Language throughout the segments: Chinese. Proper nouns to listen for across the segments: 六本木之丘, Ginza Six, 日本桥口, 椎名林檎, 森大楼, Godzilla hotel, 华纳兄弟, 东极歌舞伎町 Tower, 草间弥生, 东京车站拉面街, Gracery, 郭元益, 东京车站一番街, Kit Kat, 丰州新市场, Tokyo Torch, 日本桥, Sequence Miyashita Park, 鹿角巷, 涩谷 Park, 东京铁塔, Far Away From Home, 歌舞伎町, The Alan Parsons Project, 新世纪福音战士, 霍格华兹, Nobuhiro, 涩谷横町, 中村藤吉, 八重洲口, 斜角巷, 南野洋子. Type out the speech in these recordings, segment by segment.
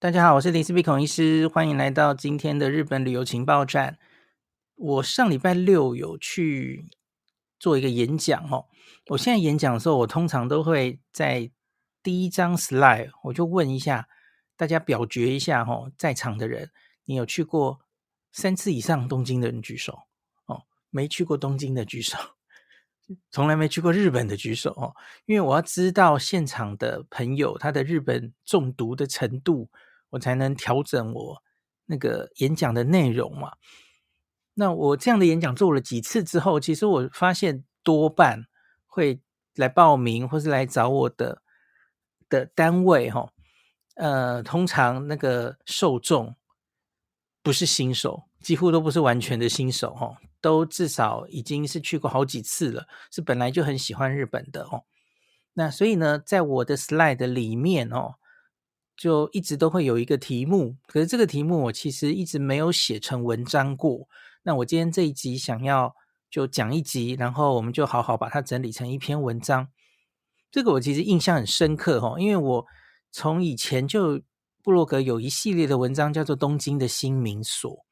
大家好，我是林思碧孔医师，欢迎来到今天的日本旅游情报站。我上礼拜六有去做一个演讲哦。我现在演讲的时候，我通常都会在第一张 slide 我就问一下大家，表决一下哦，在场的人，你有去过3次以上东京的人举手哦，没去过东京的举手，从来没去过日本的举手哦，因为我要知道现场的朋友他的日本中毒的程度，我才能调整我那个演讲的内容嘛。那我这样的演讲做了几次之后，其实我发现多半会来报名或是来找我的单位哦，通常那个受众不是新手，几乎都不是完全的新手哦，都至少已经是去过好几次了，是本来就很喜欢日本的哦。那所以呢，在我的 slide 里面哦，就一直都会有一个题目，可是这个题目我其实一直没有写成文章过。那我今天这一集想要就讲一集，然后我们就好好把它整理成一篇文章。这个我其实印象很深刻哦，因为我从以前就部落格有一系列的文章叫做东京的新民所。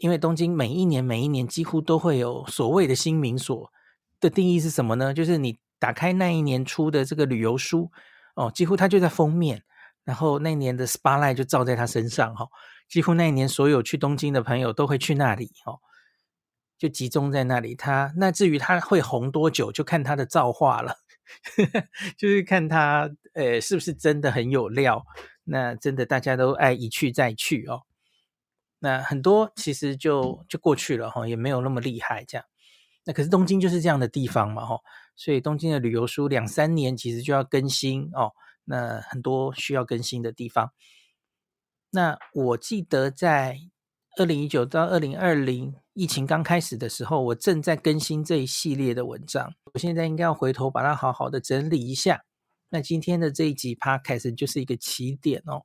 因为东京每一年几乎都会有所谓的新民所的定义是什么呢？就是你打开那一年出的这个旅游书哦，几乎它就在封面，然后那一年的 spotlight 就照在它身上哦，几乎那一年所有去东京的朋友都会去那里哦，就集中在那里。它那至于它会红多久，就看它的造化了，就是看它是不是真的很有料，那真的大家都爱一去再去哦。那很多其实就过去了哦，也没有那么厉害这样。那可是东京就是这样的地方嘛哦，所以东京的旅游书2-3年其实就要更新哦，那很多需要更新的地方。那我记得在2019到2020疫情刚开始的时候，我正在更新这一系列的文章，我现在应该要回头把它好好的整理一下。那今天的这一集 podcast 就是一个起点哦。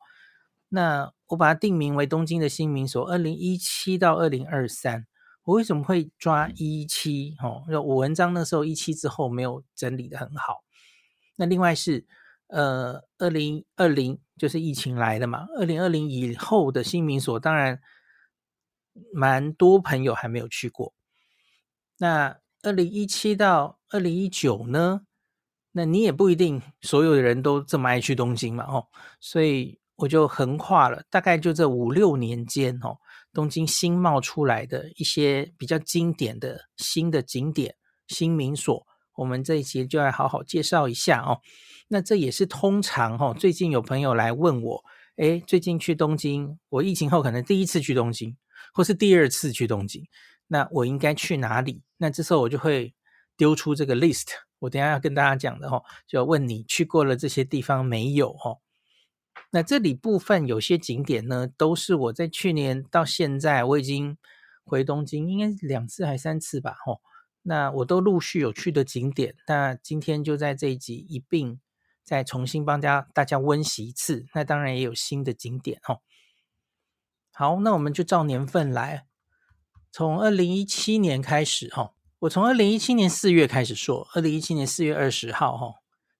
那我把它定名为东京的新民所2017到2023。我为什么会抓17哦？我文章那时候17之后没有整理的很好。那另外是2020就是疫情来的嘛，2020以后的新民所当然蛮多朋友还没有去过。那2017到2019呢，那你也不一定所有的人都这么爱去东京嘛哦，所以我就横跨了大概就这5-6年间哦，东京新冒出来的一些比较经典的新的景点、新民所，我们这一集就来好好介绍一下哦。那这也是通常哦，最近有朋友来问我，诶，最近去东京，我疫情后可能第一次去东京，或是第二次去东京，那我应该去哪里？那这时候我就会丢出这个 list， 我等一下要跟大家讲的哦，就问你去过了这些地方没有哦。那这里部分有些景点呢，都是我在去年到现在，我已经回东京应该是2次还3次吧哦，那我都陆续有去的景点，那今天就在这一集一并再重新帮大家温习一次，那当然也有新的景点哦。好，那我们就照年份来，从2017年开始哦，我从2017年4月开始说，2017年4月20号哦，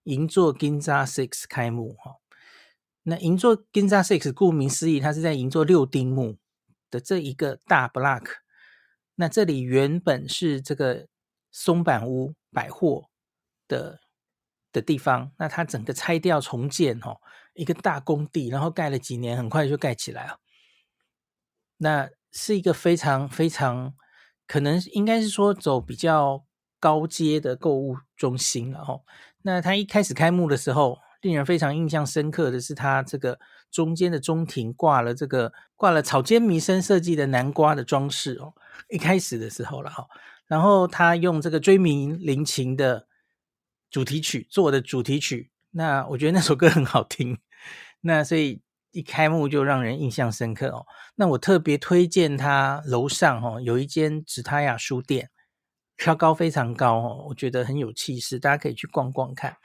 银座 Ginza Six 开幕哦。那银座 Ginza Six 顾名思义，它是在银座6丁目的这一个大 block。 那这里原本是这个松坂屋百货的地方，那它整个拆掉重建哦，一个大工地，然后盖了几年，很快就盖起来了。那是一个非常非常可能应该是说走比较高阶的购物中心了哦。那它一开始开幕的时候，令人非常印象深刻的是，它这个中间的中庭挂了草间弥生设计的南瓜的装饰哦，一开始的时候了哦。然后它用这个椎名林檎的主题曲做的主题曲，那我觉得那首歌很好听，那所以一开幕就让人印象深刻哦。那我特别推荐它楼上哦有一间直他雅书店，挑高非常高哦，我觉得很有气势，大家可以去逛逛看。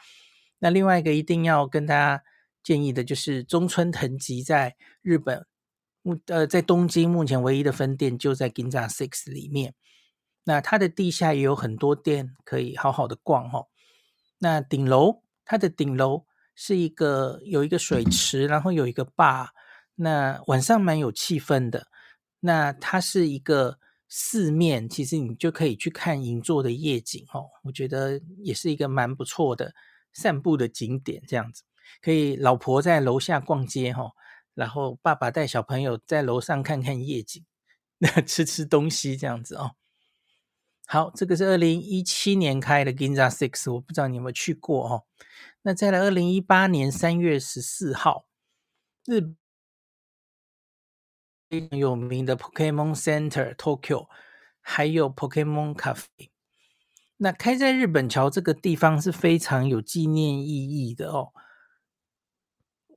那另外一个一定要跟大家建议的就是中村藤吉在日本在东京目前唯一的分店就在 Ginza Six 里面，那它的地下也有很多店可以好好的逛哦。那顶楼，它的顶楼是一个有一个水池，然后有一个 bar， 那晚上蛮有气氛的。那它是一个四面，其实你就可以去看银座的夜景哦，我觉得也是一个蛮不错的散步的景点，这样子可以老婆在楼下逛街哦，然后爸爸带小朋友在楼上看看夜景，吃吃东西这样子哦。好，这个是2017年开的 Ginza Six， 我不知道你有没有去过哦。那再来2018年3月14号，日本非常有名的 Pokemon Center Tokyo， 还有 Pokemon Cafe。那开在日本桥这个地方是非常有纪念意义的哦。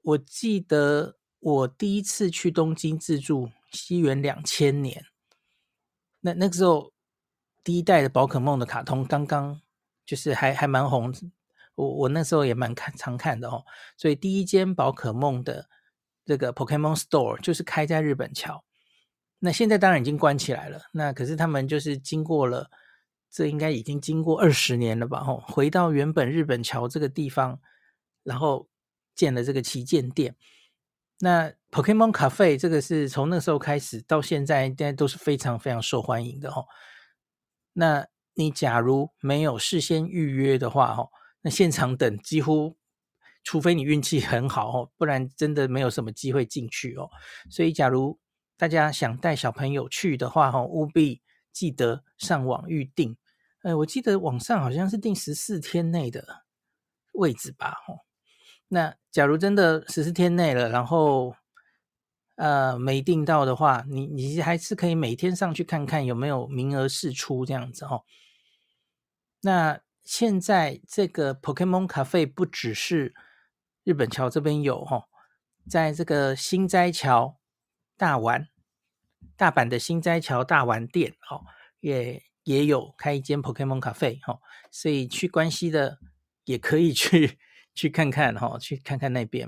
我记得我第一次去东京自助，西元2000年，那个时候第一代的宝可梦的卡通刚刚就是还蛮红，我那时候也蛮常看的哦。所以第一间宝可梦的这个 Pokemon Store 就是开在日本桥，那现在当然已经关起来了，那可是他们就是经过了，这应该已经经过20年了吧哦，回到原本日本桥这个地方，然后建了这个旗舰店。那 Pokemon Cafe 这个是从那时候开始到现在都是非常非常受欢迎的哦。那你假如没有事先预约的话哦，那现场等几乎除非你运气很好哦，不然真的没有什么机会进去哦。所以假如大家想带小朋友去的话哦，务必记得上网预订。我记得网上好像是订14天内的位置吧哦。那假如真的14天内了，然后没订到的话，你还是可以每天上去看看有没有名额释出这样子哦。那现在这个 Pokemon Cafe 不只是日本桥这边有哦，在这个心斋桥大阪的心斋桥大丸店哦，也有开一间 Pokemon Cafe 哦，所以去关西的也可以去看看哦，去看看那边。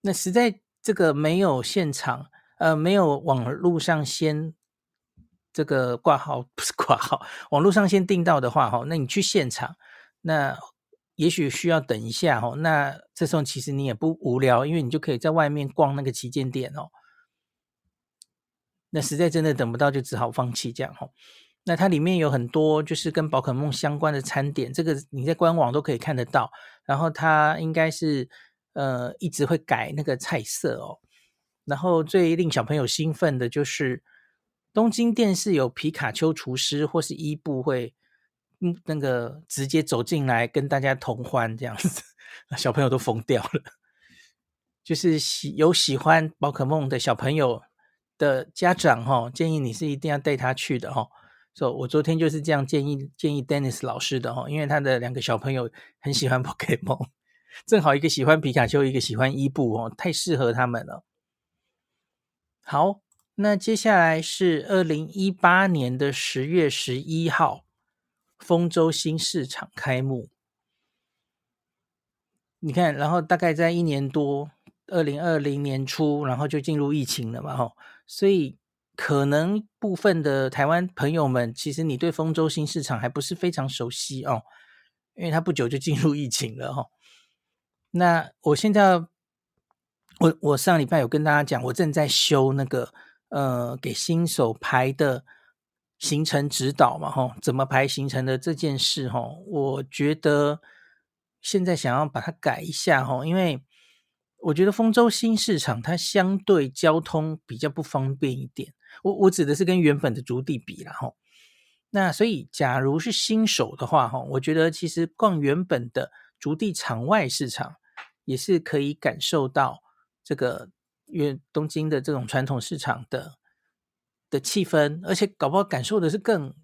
那实在这个没有现场，没有网路上先这个网路上先订到的话哦，那你去现场，那也许需要等一下哦。那这时候其实你也不无聊，因为你就可以在外面逛那个旗舰店哦。那实在真的等不到，就只好放弃这样哦。那它里面有很多就是跟宝可梦相关的餐点，这个你在官网都可以看得到，然后它应该是一直会改那个菜色哦。然后最令小朋友兴奋的就是东京电视有皮卡丘厨师或是伊布会那个直接走进来跟大家同欢这样子，小朋友都疯掉了，就是有喜欢宝可梦的小朋友的家长哦，建议你是一定要带他去的哦。So, 我昨天就是这样建议 Dennis 老师的哦，因为他的两个小朋友很喜欢 Pokemon， 正好一个喜欢皮卡丘，一个喜欢伊布哦，太适合他们了。好，那接下来是2018年的10月11号，丰州新市场开幕。你看，然后大概在一年多，2020年初，然后就进入疫情了嘛哦，所以可能部分的台湾朋友们，其实你对丰州新市场还不是非常熟悉哦，因为它不久就进入疫情了哦。那我现在，我上礼拜有跟大家讲，我正在修那个给新手排的行程指导嘛哦，怎么排行程的这件事哦，我觉得现在想要把它改一下哦，因为我觉得丰州新市场它相对交通比较不方便一点。我指的是跟原本的竹地比啦吼，那所以假如是新手的话吼，我觉得其实逛原本的竹地场外市场也是可以感受到这个东京的这种传统市场的气氛，而且搞不好感受的是更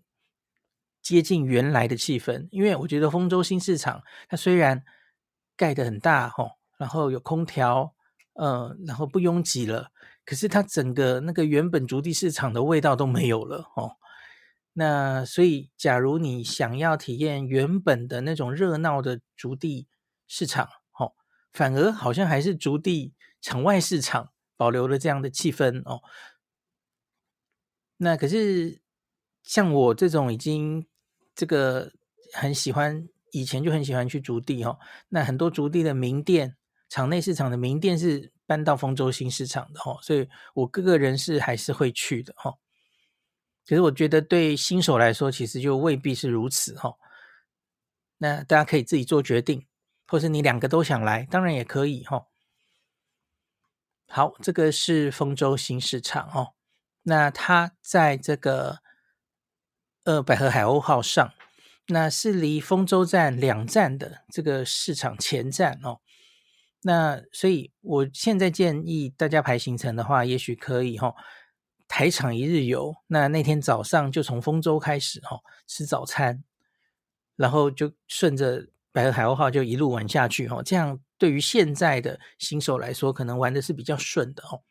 接近原来的气氛，因为我觉得丰州新市场它虽然盖得很大吼，然后有空调然后不拥挤了，可是它整个那个原本竹地市场的味道都没有了哦。那所以假如你想要体验原本的那种热闹的竹地市场哦，反而好像还是竹地场外市场保留了这样的气氛哦。那可是像我这种已经这个很喜欢以前就很喜欢去竹地哦，那很多竹地的名店，场内市场的名店是搬到丰州新市场的哦，所以我个人是还是会去的哦。可是我觉得对新手来说其实就未必是如此哦。那大家可以自己做决定，或是你两个都想来当然也可以哦。好，这个是丰州新市场哦，那它在这个百合海鸥号上，那是离丰州站2站的这个市场前站哦。那所以我现在建议大家排行程的话，也许可以哦，台场一日游，那天早上就从丰州开始哦，吃早餐，然后就顺着百合海鸥号就一路玩下去哦，这样对于现在的新手来说可能玩的是比较顺的哦。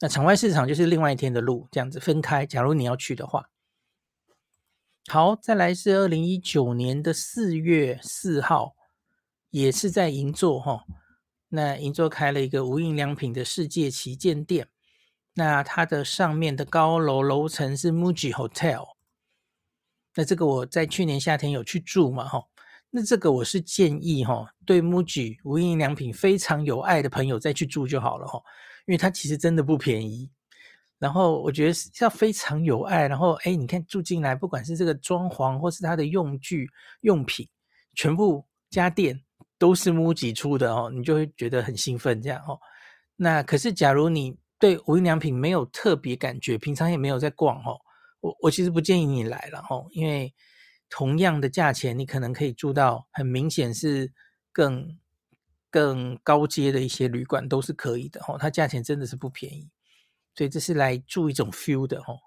那场外市场就是另外一天的路，这样子分开，假如你要去的话。好，再来是2019年的4月4号也是在银座哦，那银座开了一个无印良品的世界旗舰店，那它的上面的高楼楼层是 Muji Hotel， 那这个我在去年夏天有去住嘛哦，那这个我是建议哦，对 Muji 无印良品非常有爱的朋友再去住就好了哦，因为它其实真的不便宜，然后我觉得是要非常有爱，然后哎，你看住进来不管是这个装潢或是它的用具用品全部家电都是 MUJI 出的哦，你就会觉得很兴奋这样哦。那可是假如你对无印良品没有特别感觉，平常也没有在逛哦，我其实不建议你来了哦，因为同样的价钱你可能可以住到很明显是更高阶的一些旅馆都是可以的哦，它价钱真的是不便宜，所以这是来住一种 feel 的哦，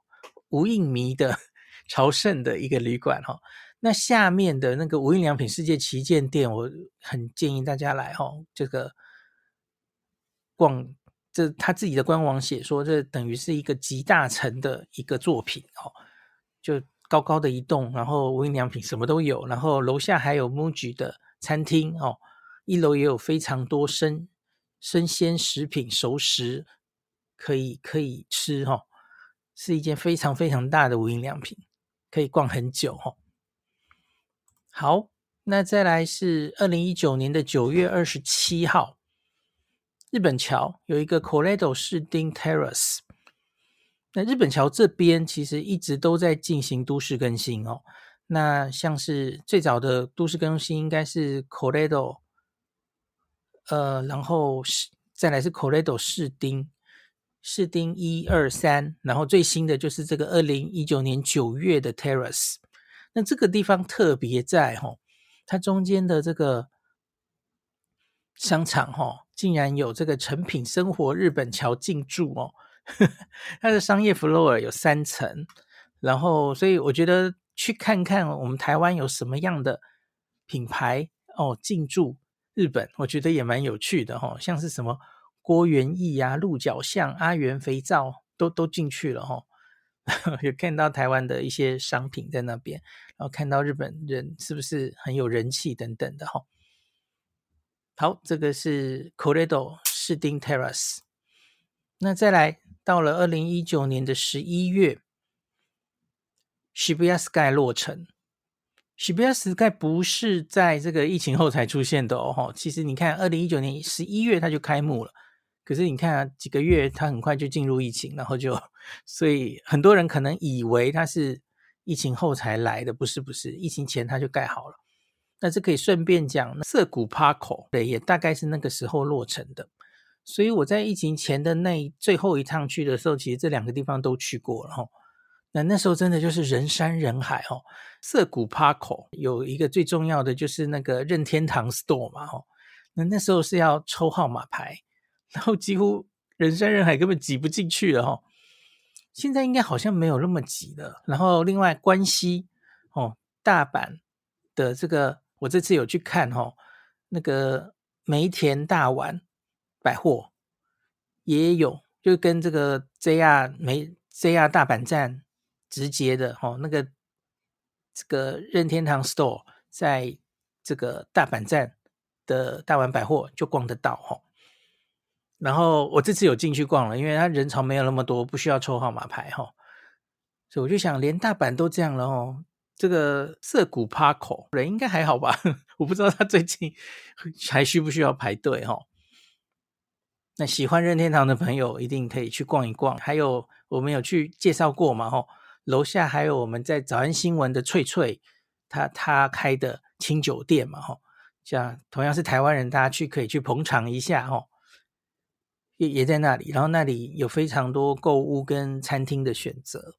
无印迷的朝圣的一个旅馆哦。那下面的那个无印良品世界旗舰店，我很建议大家来哦，这个逛，这他自己的官网写说，这等于是一个集大成的一个作品哦，就高高的一栋，然后无印良品什么都有，然后楼下还有 MUJI 的餐厅哦，一楼也有非常多生鲜食品熟食可以吃哦，是一间非常非常大的无印良品，可以逛很久哦。好，那再来是2019年的9月27号，日本桥有一个 Koredo 市町 Terrace， 那日本桥这边其实一直都在进行都市更新哦，那像是最早的都市更新应该是 Koredo， 然后再来是 Koredo 市町 1,2,3， 然后最新的就是这个2019年9月的 Terrace。那这个地方特别在哦，它中间的这个商场哦，竟然有这个诚品生活日本桥进驻哦，它的商业 floor 有3层，然后所以我觉得去看看我们台湾有什么样的品牌哦进驻日本，我觉得也蛮有趣的哦，像是什么郭元益啊、鹿角巷、阿元肥皂都进去了哦。有看到台湾的一些商品在那边，然后看到日本人是不是很有人气等等的哦。好，这个是 Koredo 市町 Terrace。 那再来到了2019年的11月 Shibuya Sky 落成。 Shibuya Sky 不是在这个疫情后才出现的哦，其实你看2019年11月它就开幕了，可是你看啊，几个月它很快就进入疫情，然后就，所以很多人可能以为它是疫情后才来的，不是，疫情前它就盖好了。那这可以顺便讲，涩谷 Park 也大概是那个时候落成的，所以我在疫情前的那最后一趟去的时候，其实这2个地方都去过了哦。那时候真的就是人山人海哦，涩谷 Park 有一个最重要的就是那个任天堂 Store 嘛哦，那时候是要抽号码牌。然后几乎人山人海，根本挤不进去了哦。现在应该好像没有那么挤了。然后另外关西哦，大阪的这个我这次有去看哦，那个梅田大丸百货也有，就跟这个 JR 大阪站直接的哦，那个这个任天堂 Store 在这个大阪站的大丸百货就逛得到哦。然后我这次有进去逛了，因为它人潮没有那么多，不需要抽号码牌哦，所以我就想连大阪都这样了哦，这个涩谷趴口人应该还好吧我不知道他最近还需不需要排队齁。那喜欢任天堂的朋友一定可以去逛一逛，还有我们有去介绍过嘛齁，楼下还有我们在早安新闻的翠翠他开的清酒店嘛齁，像同样是台湾人，大家去可以去捧场一下齁，也在那里，然后那里有非常多购物跟餐厅的选择。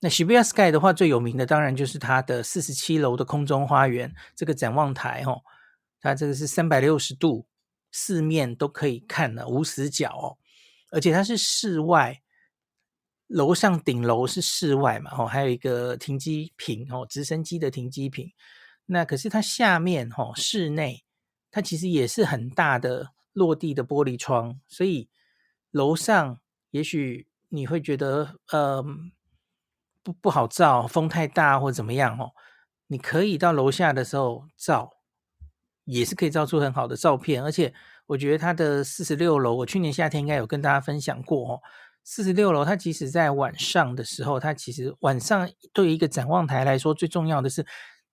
那 Shibuya Sky 的话最有名的当然就是它的47楼的空中花园，这个展望台齁，它这个是360度四面都可以看的无死角哦，而且它是室外，楼上顶楼是室外嘛齁，还有一个停机坪齁，直升机的停机坪。那可是它下面齁，室内它其实也是很大的落地的玻璃窗，所以楼上也许你会觉得不好照，风太大或怎么样哦，你可以到楼下的时候照，也是可以照出很好的照片。而且我觉得它的46楼，我去年夏天应该有跟大家分享过哦，46楼它即使在晚上的时候，它其实晚上对于一个展望台来说，最重要的是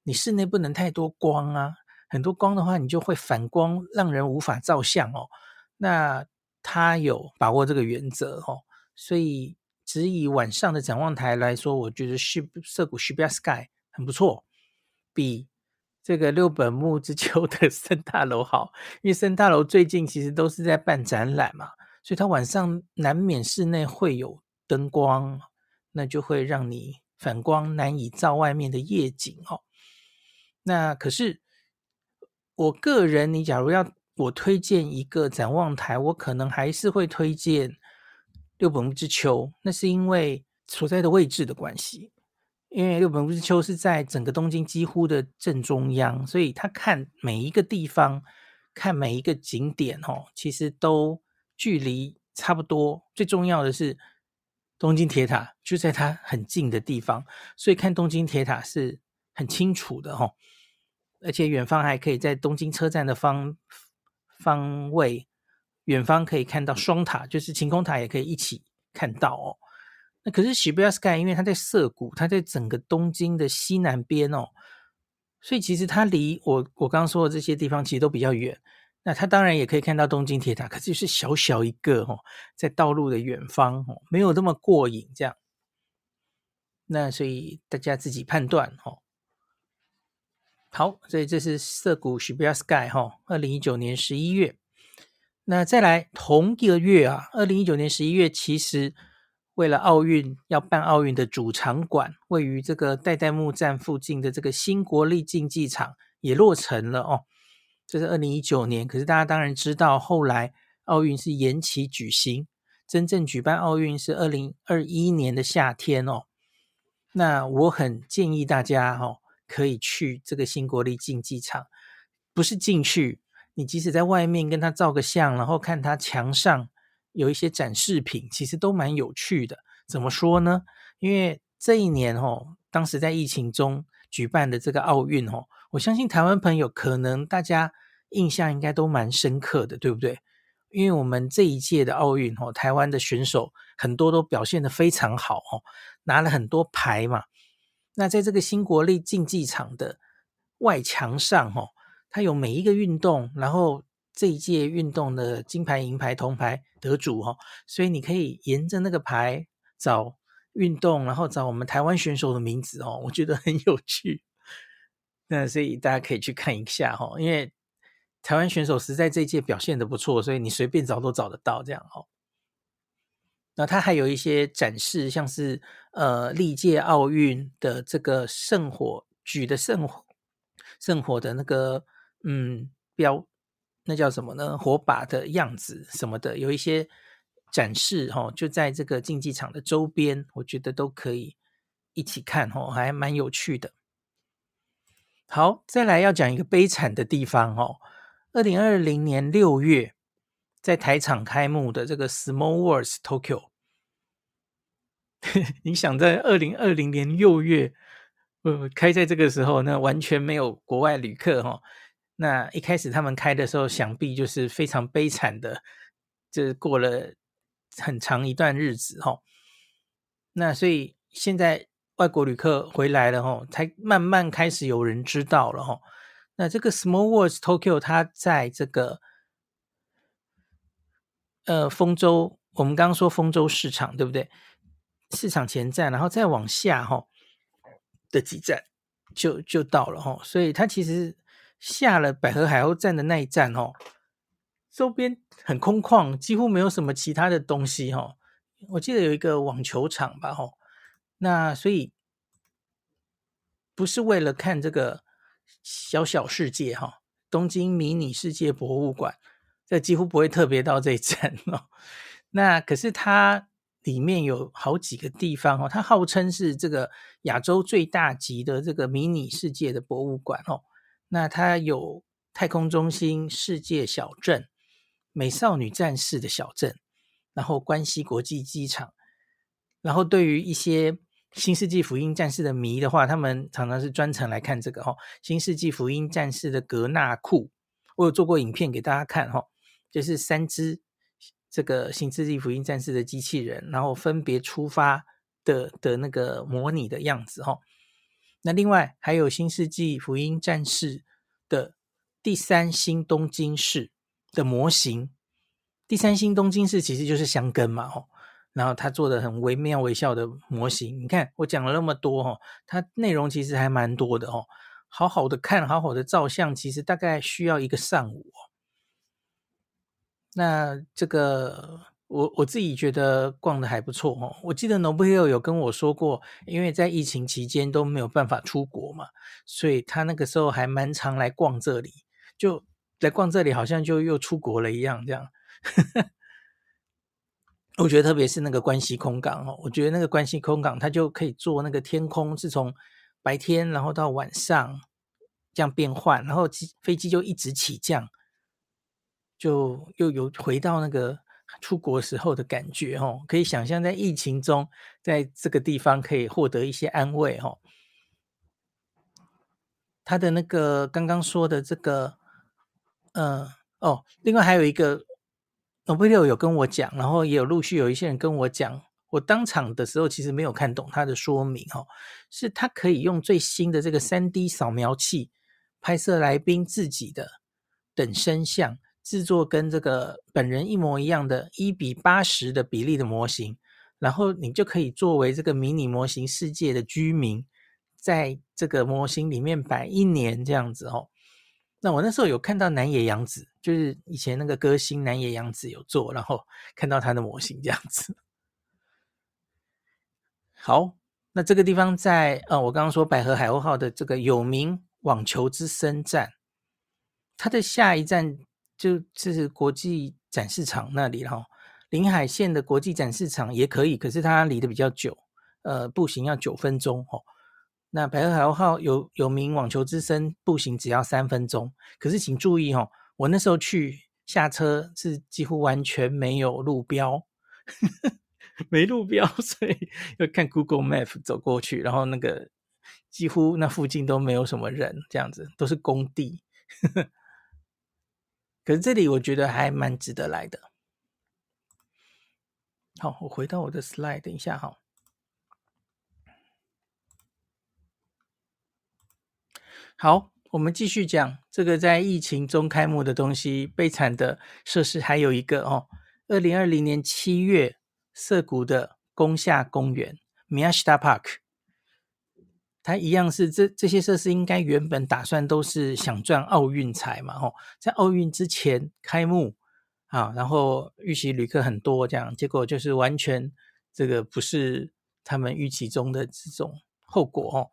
你室内不能太多光啊，很多光的话你就会反光，让人无法照相哦。那他有把握这个原则哦，所以只以晚上的展望台来说，我觉得涩谷 Shibuya Sky 很不错，比这个六本木之丘的森大楼好，因为森大楼最近其实都是在办展览嘛，所以他晚上难免室内会有灯光，那就会让你反光难以照外面的夜景哦。那可是我个人，你假如要我推荐一个展望台，我可能还是会推荐六本木之丘，那是因为所在的位置的关系，因为六本木之丘是在整个东京几乎的正中央，所以他看每一个地方，看每一个景点哦，其实都距离差不多，最重要的是东京铁塔就在它很近的地方，所以看东京铁塔是很清楚的哦，而且远方还可以在东京车站的方位远方可以看到双塔，就是晴空塔也可以一起看到哦。那可是 Shibuya Sky 因为它在涩谷，它在整个东京的西南边哦，所以其实它离我刚刚说的这些地方其实都比较远，那它当然也可以看到东京铁塔，可是就是小小一个哦，在道路的远方哦，没有那么过瘾这样。那所以大家自己判断哦。好，所以这是涩谷 Shibuya Sky 哈，2019年11月。那再来同一个月啊，2019年11月其实为了奥运要办奥运的主场馆位于这个代代木站附近的这个新国立竞技场也落成了哦。这是2019年，可是大家当然知道后来奥运是延期举行，真正举办奥运是2021年的夏天哦。那我很建议大家哦，可以去这个新国立竞技场，不是进去，你即使在外面跟他照个相，然后看他墙上有一些展示品，其实都蛮有趣的。怎么说呢？因为这一年哦，当时在疫情中举办的这个奥运哦，我相信台湾朋友可能大家印象应该都蛮深刻的，对不对？因为我们这一届的奥运哦，台湾的选手很多都表现得非常好哦，拿了很多牌嘛。那在这个新国立竞技场的外墙上哦，它有每一个运动，然后这一届运动的金牌、银牌、铜牌得主哦，所以你可以沿着那个牌找运动，然后找我们台湾选手的名字哦，我觉得很有趣。那所以大家可以去看一下哦，因为台湾选手实在这一届表现得不错，所以你随便找都找得到这样哦。那它还有一些展示，像是历届奥运的这个圣火举的圣火的那个标，那叫什么呢？火把的样子什么的，有一些展示哦，就在这个竞技场的周边，我觉得都可以一起看哦，还蛮有趣的。好，再来要讲一个悲惨的地方哦，2020年6月。在台场开幕的这个 Small Worlds Tokyo 你想在2020年6月开在这个时候，那完全没有国外旅客哦，那一开始他们开的时候想必就是非常悲惨的，就过了很长一段日子哦。那所以现在外国旅客回来了吼，才慢慢开始有人知道了吼。那这个 Small Worlds Tokyo 它在这个丰州，我们刚刚说丰州市场对不对？市场前站，然后再往下吼的几站就到了吼。所以它其实下了百合海鸥站的那一站吼，周边很空旷，几乎没有什么其他的东西吼。我记得有一个网球场吧吼。那所以不是为了看这个小小世界哈，东京迷你世界博物馆，这几乎不会特别到这一站哦。那可是它里面有好几个地方哦，它号称是这个亚洲最大级的这个迷你世界的博物馆哦。那它有太空中心、世界小镇、美少女战士的小镇，然后关西国际机场，然后对于一些新世纪福音战士的迷的话，他们常常是专程来看这个哦，新世纪福音战士的格纳库，我有做过影片给大家看哦，就是三只这个新世纪福音战士的机器人，然后分别出发的那个模拟的样子哦。那另外还有新世纪福音战士的第三新东京市的模型，第三新东京市其实就是箱根嘛哦。然后他做的很惟妙惟肖的模型，你看我讲了那么多哦，它内容其实还蛮多的哦，好好的看，好好的照相，其实大概需要一个上午哦。那这个我自己觉得逛的还不错哦。我记得 Nobuhiro 有跟我说过，因为在疫情期间都没有办法出国嘛，所以他那个时候还蛮常来逛这里，就来逛这里好像就又出国了一样这样。我觉得特别是那个关西空港哦，我觉得那个关西空港它就可以做那个天空是从白天然后到晚上这样变换，然后飞机就一直起降，就又有回到那个出国时候的感觉哦。可以想象在疫情中在这个地方可以获得一些安慰哦。它的那个刚刚说的这个另外还有一个Nobuhiro 有跟我讲，然后也有陆续有一些人跟我讲，我当场的时候其实没有看懂他的说明哦，是他可以用最新的这个 3D 扫描器拍摄来宾自己的等身像，制作跟这个本人一模一样的1:80的比例的模型，然后你就可以作为这个迷你模型世界的居民，在这个模型里面摆一年这样子哦。那我那时候有看到南野洋子，就是以前那个歌星南野洋子有做，然后看到他的模型这样子。好，那这个地方在我刚刚说百合海鸥号的这个有名网球之森站，它的下一站就是国际展示场那里了。临海线的国际展示场也可以，可是它离得比较久，步行要9分钟哦。那百合海鸥号有名网球之森步行只要3分钟，可是请注意哦，我那时候去下车是几乎完全没有路标没路标，所以要看 Google Map 走过去，然后那个几乎那附近都没有什么人，这样子都是工地可是这里我觉得还蛮值得来的。好，我回到我的 slide 等一下哈。好，我们继续讲这个在疫情中开幕的东西，悲惨的设施还有一个哦，2020年7月涩谷的宫下公园 Miyashita Park， 它一样是这些设施应该原本打算都是想赚奥运财嘛哦，在奥运之前开幕啊，然后预期旅客很多这样，结果就是完全这个不是他们预期中的这种后果哦。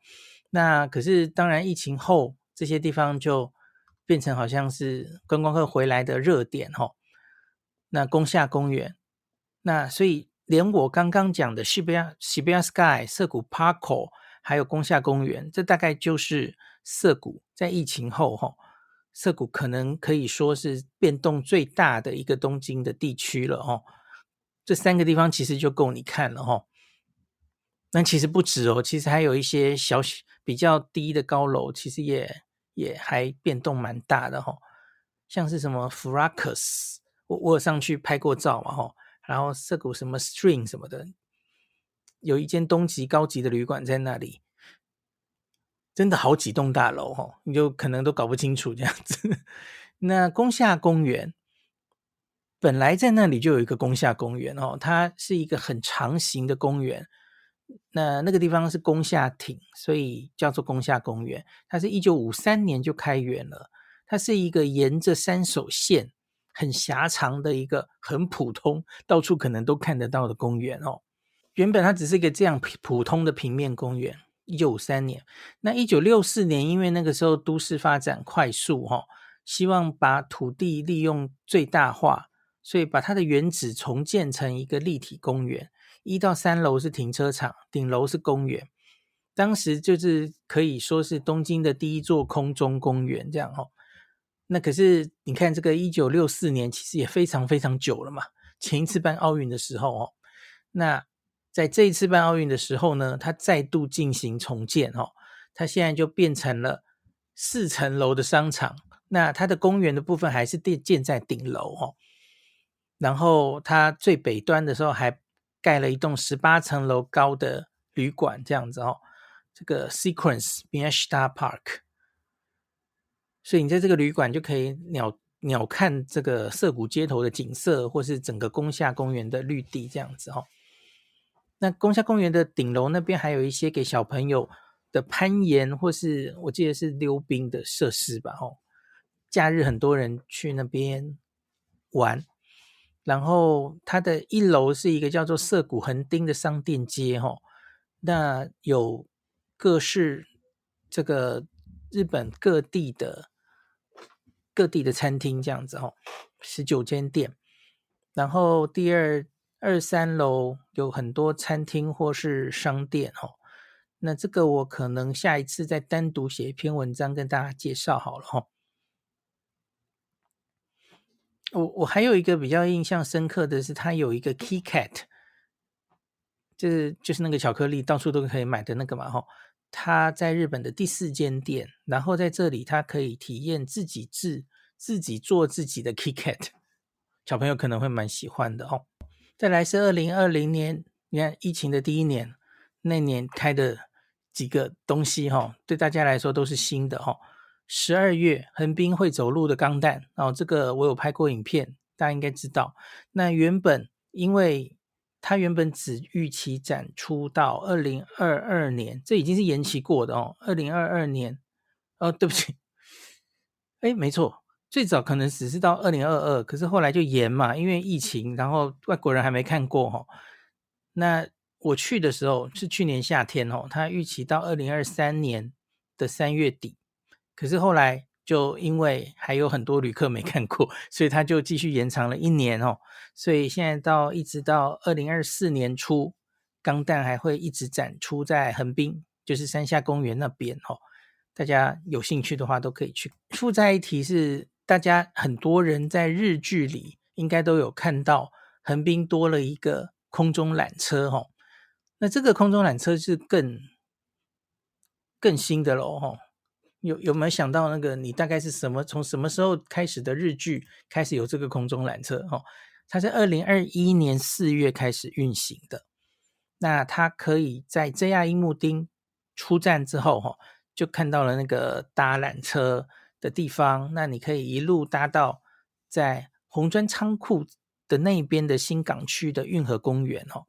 那可是当然疫情后这些地方就变成好像是观光客回来的热点哦。那宫下公园，那所以连我刚刚讲的 Shibuya Sky 涩谷 Parko 还有宫下公园，这大概就是涩谷在疫情后哦，涩谷可能可以说是变动最大的一个东京的地区了哦。这三个地方其实就够你看了哦。那其实不止哦，其实还有一些比较低的高楼，其实也还变动蛮大的哦，像是什么 Furacus， 我有上去拍过照嘛哦，然后涩谷什么 String 什么的，有一间东极高级的旅馆在那里，真的好几栋大楼哦，你就可能都搞不清楚这样子。那宫下公园本来在那里就有一个宫下公园哦，它是一个很长形的公园，那个地方是宫下町，所以叫做宫下公园。它是1953年就开园了，它是一个沿着山手线很狭长的一个很普通到处可能都看得到的公园哦。原本它只是一个这样普通的平面公园，1953年。那1964年因为那个时候都市发展快速哦，希望把土地利用最大化，所以把它的原址重建成一个立体公园，1到3楼是停车场，顶楼是公园。当时就是可以说是东京的第一座空中公园这样哦。那可是你看这个1964年其实也非常非常久了嘛，前一次办奥运的时候哦。那在这一次办奥运的时候呢，它再度进行重建哦，它现在就变成了4层楼的商场，那它的公园的部分还是建在顶楼哦。然后它最北端的时候还盖了一栋18层楼高的旅馆这样子哦，这个 Sequence Miyashita Park。 所以你在这个旅馆就可以鸟看这个涩谷街头的景色，或是整个宫下公园的绿地这样子哦。那宫下公园的顶楼那边还有一些给小朋友的攀岩，或是我记得是溜冰的设施吧哦。假日很多人去那边玩。然后它的一楼是一个叫做涩谷横町的商店街哦，那有各式这个日本各地的餐厅这样子哦，19间店。然后第2、3楼有很多餐厅或是商店哦。那这个我可能下一次再单独写一篇文章跟大家介绍好了哦。我还有一个比较印象深刻的是，它有一个 Kit Kat， 就是那个巧克力到处都可以买的那个嘛吼，它在日本的第4间店，然后在这里它可以体验自己做自己的 Kit Kat， 小朋友可能会蛮喜欢的哦。再来是2020年，你看疫情的第一年，那年开的几个东西吼，对大家来说都是新的吼。12月横滨会走路的钢弹哦，这个我有拍过影片，大家应该知道。那原本因为它原本只预期展出到2022年，这已经是延期过的哦。2022年哦，对不起，哎，没错，最早可能只是到2022，可是后来就延嘛，因为疫情，然后外国人还没看过哦。那我去的时候是去年夏天哦，它预期到2023年的3月底。可是后来就因为还有很多旅客没看过，所以他就继续延长了1年哦。所以现在一直到2024年初，钢弹还会一直展出在横滨，就是山下公园那边哦。大家有兴趣的话都可以去。附在一提是，大家很多人在日剧里应该都有看到，横滨多了一个空中缆车哦。那这个空中缆车是更新的咯哦。有没有想到那个你大概是从什么时候开始的日剧开始有这个空中缆车哦？它是2021年4月开始运行的。那它可以在JR樱木町出站之后哦，就看到了那个搭缆车的地方，那你可以一路搭到在红砖仓库的那边的新港区的运河公园哦。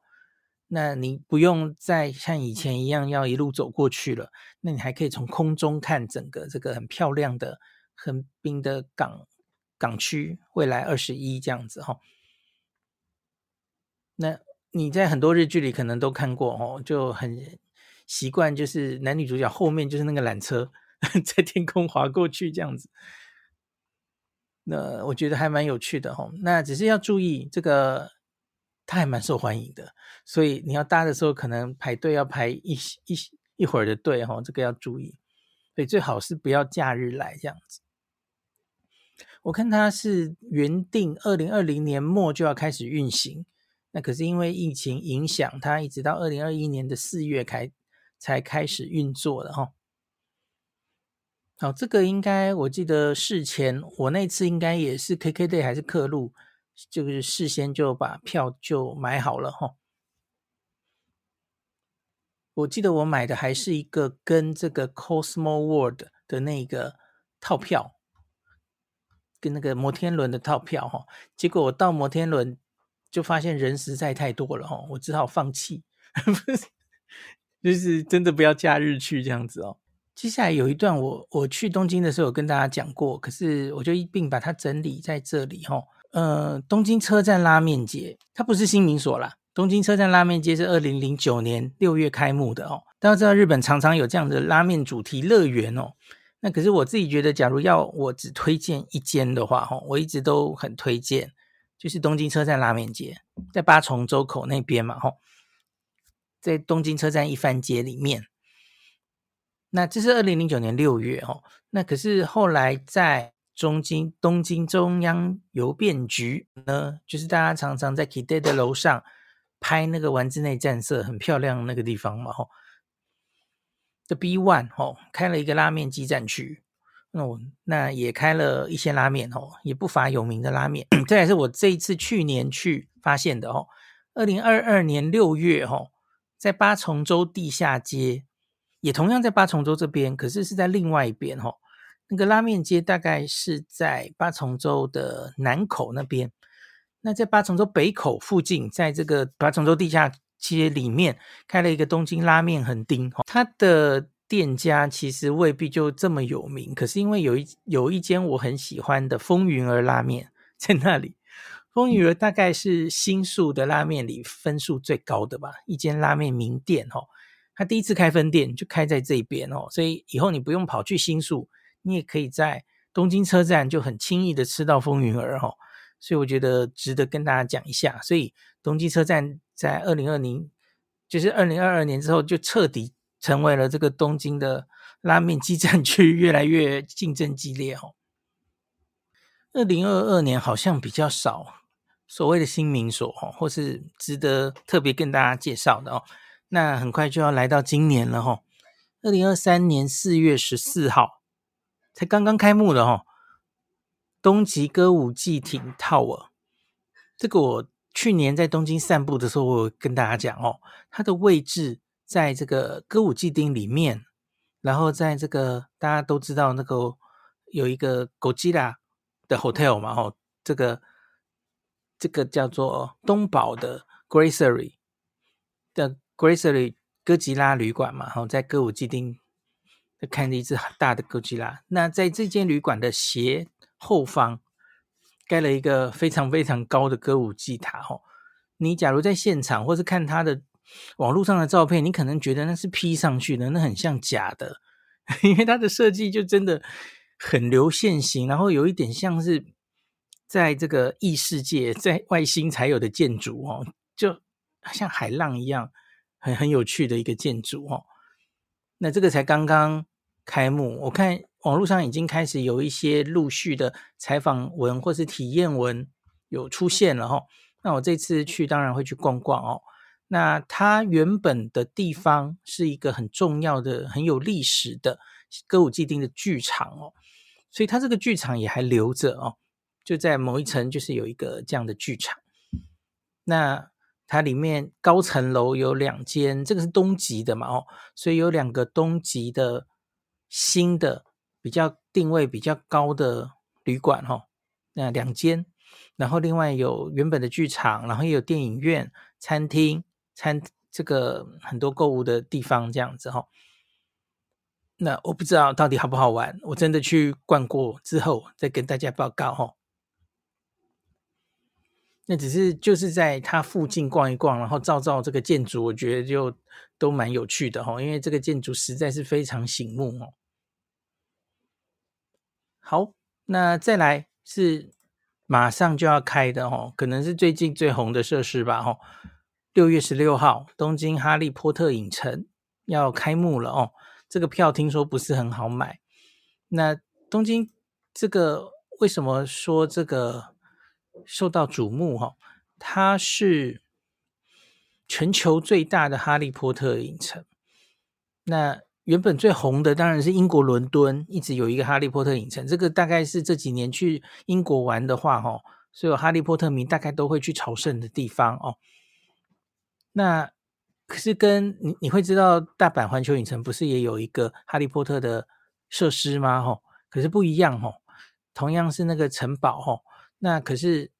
那你不用再像以前一样要一路走过去了，那你还可以从空中看整个这个很漂亮的横滨的港区未来21这样子哦。那你在很多日剧里可能都看过哦，就很习惯就是男女主角后面就是那个缆车在天空滑过去这样子。那我觉得还蛮有趣的哦，那只是要注意这个它还蛮受欢迎的，所以你要搭的时候可能排队要排一会儿的队哦，这个要注意，所以最好是不要假日来这样子。我看它是原定2020年末就要开始运行，那可是因为疫情影响，它一直到2021年的4月才开始运作的哦。好，这个应该我记得事前我那次应该也是 KKday 还是客路，就是事先就把票就买好了哦。我记得我买的还是一个跟这个 Cosmo World 的那个套票，跟那个摩天轮的套票哈。结果我到摩天轮就发现人实在太多了哈，我只好放弃，就是真的不要假日去这样子哦。接下来有一段我去东京的时候有跟大家讲过，可是我就一并把它整理在这里哈。东京车站拉面街，它不是新民所啦。东京车站拉面街是2009年6月开幕的哦。大家知道日本常常有这样的拉面主题乐园哦。那可是我自己觉得，假如要我只推荐一间的话哦，我一直都很推荐，就是东京车站拉面街，在八重洲口那边嘛哦，在东京车站一番街里面。那这是2009年6月哦。那可是后来在东京中央邮便局呢，就是大家常常在 Kit Kat 的楼上拍那个丸之内战色很漂亮那个地方嘛吼的 B1 吼开了一个拉面基站区，那也开了一些拉面吼，也不乏有名的拉面。这也是我这一次去年去发现的吼。2022年6月吼，在八重洲地下街，也同样在八重洲这边，可是是在另外一边吼。那个拉面街大概是在八重洲的南口那边，那在八重洲北口附近，在这个八重洲地下街里面开了一个东京拉面横丁，它的店家其实未必就这么有名，可是因为有一间我很喜欢的风云儿拉面在那里。风云儿大概是新宿的拉面里分数最高的吧，一间拉面名店，它第一次开分店就开在这边，所以以后你不用跑去新宿，你也可以在东京车站就很轻易的吃到风云儿哦，所以我觉得值得跟大家讲一下。所以东京车站在2022年之后就彻底成为了这个东京的拉面基站区，越来越竞争激烈哦。2022年好像比较少所谓的新名所哦，或是值得特别跟大家介绍的哦。那很快就要来到今年了哦，2023年4月14号。才刚刚开幕了哦，东极歌舞伎町 Tower， 这个我去年在东京散步的时候我跟大家讲哦，它的位置在这个歌舞伎町里面，然后在这个大家都知道那个有一个 Godzilla 的 hotel 嘛哦，这个叫做东宝的 Gracery 哥吉拉旅馆嘛哦，在歌舞伎町看着一只大的哥吉拉，那在这间旅馆的斜后方盖了一个非常非常高的歌舞伎塔哦。你假如在现场或是看它的网络上的照片，你可能觉得那是 P 上去的，那很像假的，因为它的设计就真的很流线型，然后有一点像是在这个异世界在外星才有的建筑哦，就像海浪一样 很有趣的一个建筑哦。那这个才刚刚开幕，我看网络上已经开始有一些陆续的采访文或是体验文有出现了哦。那我这次去当然会去逛逛哦。那它原本的地方是一个很重要的很有历史的歌舞伎町的剧场哦，所以它这个剧场也还留着哦，就在某一层就是有一个这样的剧场。那它里面高层楼有两间，这个是东极的嘛哦，所以有两个东极的新的比较定位比较高的旅馆哦，那两间，然后另外有原本的剧场，然后也有电影院、餐厅、这个很多购物的地方这样子哦。那我不知道到底好不好玩，我真的去逛过之后再跟大家报告哦。那只是就是在它附近逛一逛，然后照这个建筑，我觉得就都蛮有趣的哦，因为这个建筑实在是非常醒目哦。好，那再来是马上就要开的哦，可能是最近最红的设施吧哦。6月16号，东京哈利波特影城要开幕了哦。这个票听说不是很好买。那东京这个为什么说这个受到瞩目哦，它是全球最大的哈利波特影城。那原本最红的当然是英国伦敦，一直有一个哈利波特影城，这个大概是这几年去英国玩的话哦，所有哈利波特迷大概都会去朝圣的地方哦。那可是跟你会知道大阪环球影城不是也有一个哈利波特的设施吗？吼，可是不一样吼，同样是那个城堡吼，那可是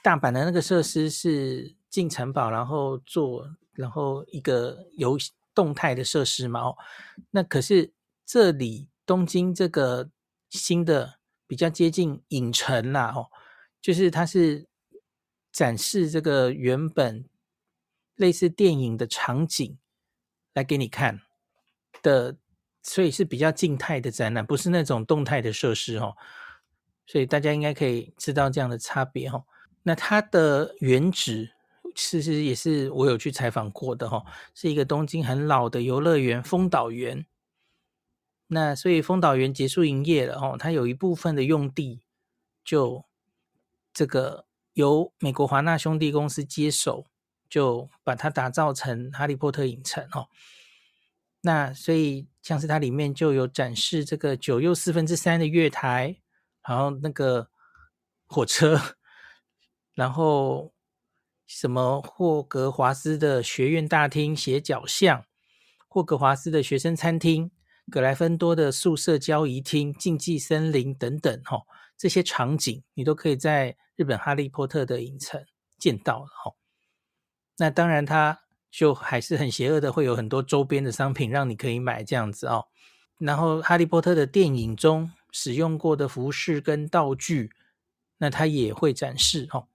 大阪的那个设施是进城堡然后做然后一个游动态的设施嘛吼，那可是这里东京这个新的比较接近影城啦吼，就是它是展示这个原本类似电影的场景来给你看的，所以是比较静态的展览，不是那种动态的设施哦。所以大家应该可以知道这样的差别哦。那它的原址其实也是我有去采访过的哦，是一个东京很老的游乐园丰岛园。那所以丰岛园结束营业了哦，它有一部分的用地就这个由美国华纳兄弟公司接手，就把它打造成哈利波特影城哦。那所以像是它里面就有展示这个9 4/4的月台，然后那个火车，然后什么霍格华兹的学院大厅斜角巷，霍格华兹的学生餐厅，格莱芬多的宿舍交易厅，竞技森林等等哦，这些场景你都可以在日本哈利波特的影城见到了哦。那当然它就还是很邪恶的，会有很多周边的商品让你可以买这样子哦。然后哈利波特的电影中使用过的服饰跟道具，那它也会展示哦。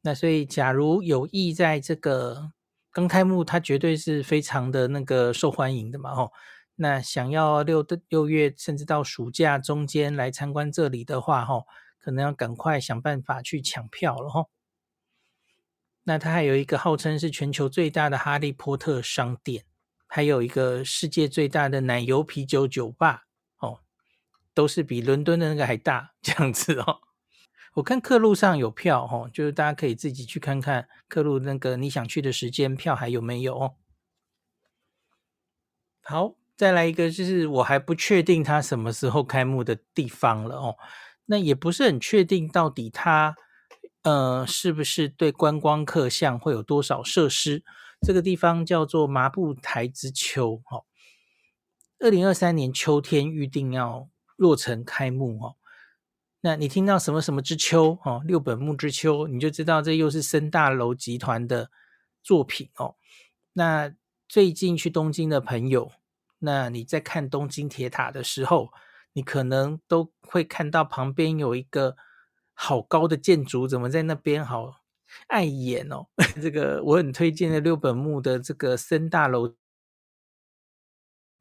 那所以假如有意在这个刚开幕，它绝对是非常的那个受欢迎的嘛哦。那想要6月甚至到暑假中间来参观这里的话哦，可能要赶快想办法去抢票了哦。那它还有一个号称是全球最大的哈利波特商店，还有一个世界最大的奶油啤酒酒吧哦，都是比伦敦的那个还大这样子哦。我看客路上有票哦，就是大家可以自己去看看客路那个你想去的时间票还有没有哦。好，再来一个就是我还不确定它什么时候开幕的地方了哦，那也不是很确定到底它是不是对观光客项会有多少设施？这个地方叫做麻布台之丘哦。2023年秋天预定要落成开幕哦。那你听到什么什么之丘哦，六本木之丘，你就知道这又是森大楼集团的作品哦。那最近去东京的朋友，那你在看东京铁塔的时候，你可能都会看到旁边有一个好高的建筑，怎么在那边好碍眼哦。这个我很推荐的六本木的这个森大楼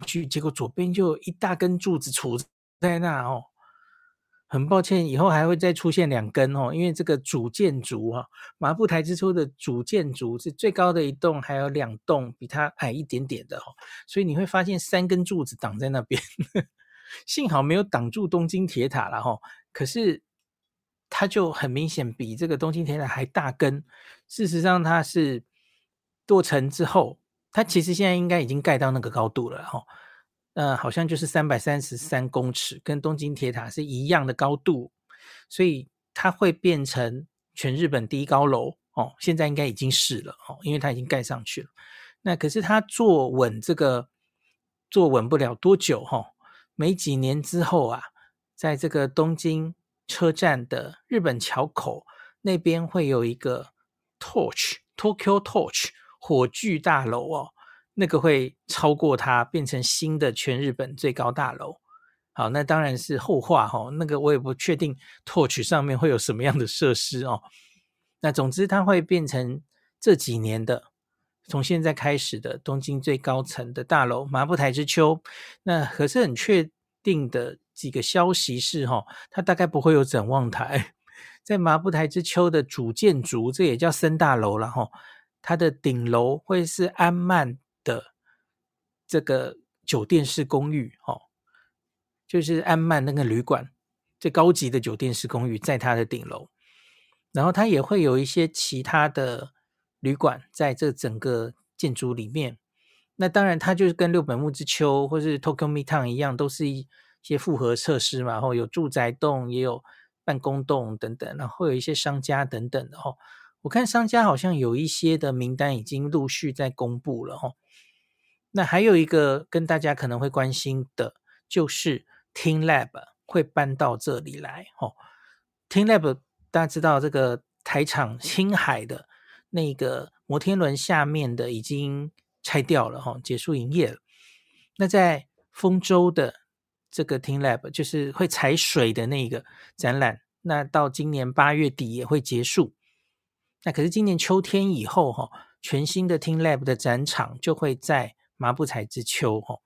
去，结果左边就有一大根柱子杵在那哦。很抱歉，以后还会再出现2根哦，因为这个主建筑啊，麻布台之丘的主建筑是最高的一栋，还有2栋比它矮一点点的哦，所以你会发现3根柱子挡在那边。幸好没有挡住东京铁塔啦哦，可是它就很明显比这个东京铁塔还大根。事实上它是落成之后，它其实现在应该已经盖到那个高度了哦，好像就是333公尺，跟东京铁塔是一样的高度，所以它会变成全日本第一高楼哦，现在应该已经是了哦，因为它已经盖上去了。那可是它坐稳不了多久哦，没几年之后啊，在这个东京车站的日本桥口那边会有一个 Tokyo Torch 火炬大楼哦，那个会超过它变成新的全日本最高大楼。好，那当然是后话哦，那个我也不确定 Torch 上面会有什么样的设施哦。那总之它会变成这几年的，从现在开始的东京最高层的大楼麻布台之丘。那可是很确定的几个消息是哦，它大概不会有展望台。在麻布台之丘的主建筑，这也叫森大楼啦哦，它的顶楼会是安曼的这个酒店式公寓哦，就是安曼那个旅馆最高级的酒店式公寓在它的顶楼，然后它也会有一些其他的旅馆在这整个建筑里面。那当然它就是跟六本木之丘或是 Tokyo Midtown 一样，都是一些复合设施嘛，然后有住宅栋也有办公栋等等，然后有一些商家等等的哦。我看商家好像有一些的名单已经陆续在公布了哦。那还有一个跟大家可能会关心的就是 teamLab 会搬到这里来哦。teamLab 大家知道这个台场青海的那个摩天轮下面的已经拆掉了哦，结束营业了。那在丰州的这个 teamLab 就是会采水的那个展览，那到今年8月底也会结束。那可是今年秋天以后哦，全新的 teamLab 的展场就会在麻布台之丘哦。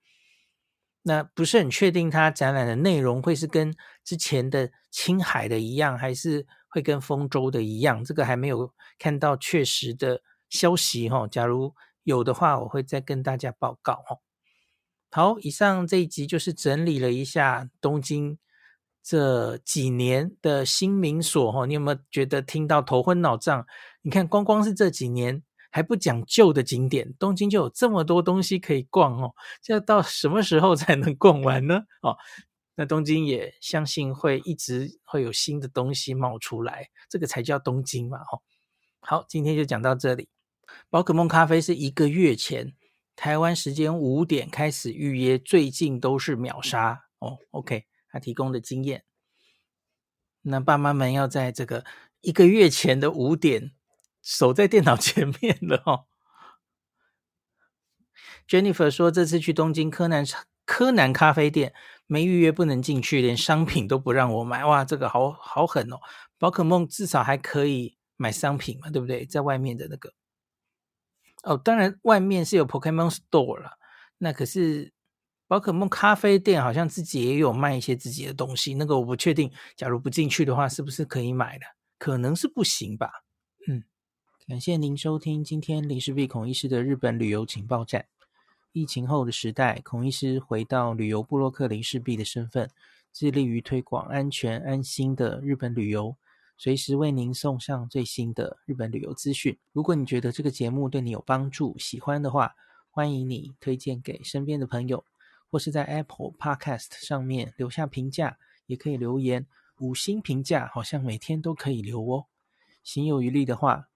那不是很确定它展览的内容会是跟之前的青海的一样，还是会跟丰州的一样，这个还没有看到确实的消息哦。假如有的话我会再跟大家报告哦。好，以上这一集就是整理了一下东京这几年的新名所哦，你有没有觉得听到头昏脑胀？你看光是这几年还不讲旧的景点，东京就有这么多东西可以逛哦，这要到什么时候才能逛完呢？哦，那东京也相信会一直会有新的东西冒出来，这个才叫东京嘛哦。好，今天就讲到这里。宝可梦咖啡是1个月前台湾时间5点开始预约，最近都是秒杀哦。OK， 他提供的经验，那爸妈们要在这个1个月前的5点守在电脑前面了哦。Jennifer 说，这次去东京柯南咖啡店没预约不能进去，连商品都不让我买，哇，这个好狠哦！宝可梦至少还可以买商品嘛，对不对？在外面的那个。哦，当然外面是有 Pokemon Store 啦，那可是宝可梦咖啡店好像自己也有卖一些自己的东西，那个我不确定，假如不进去的话是不是可以买的，可能是不行吧。感谢您收听今天林氏璧孔医师的日本旅游情报站。疫情后的时代，孔医师回到旅游部落客林氏璧的身份，致力于推广安全安心的日本旅游，随时为您送上最新的日本旅游资讯。如果你觉得这个节目对你有帮助，喜欢的话，欢迎你推荐给身边的朋友，或是在 Apple Podcast 上面留下评价，也可以留言，5星评价好像每天都可以留哦。行有余力的话，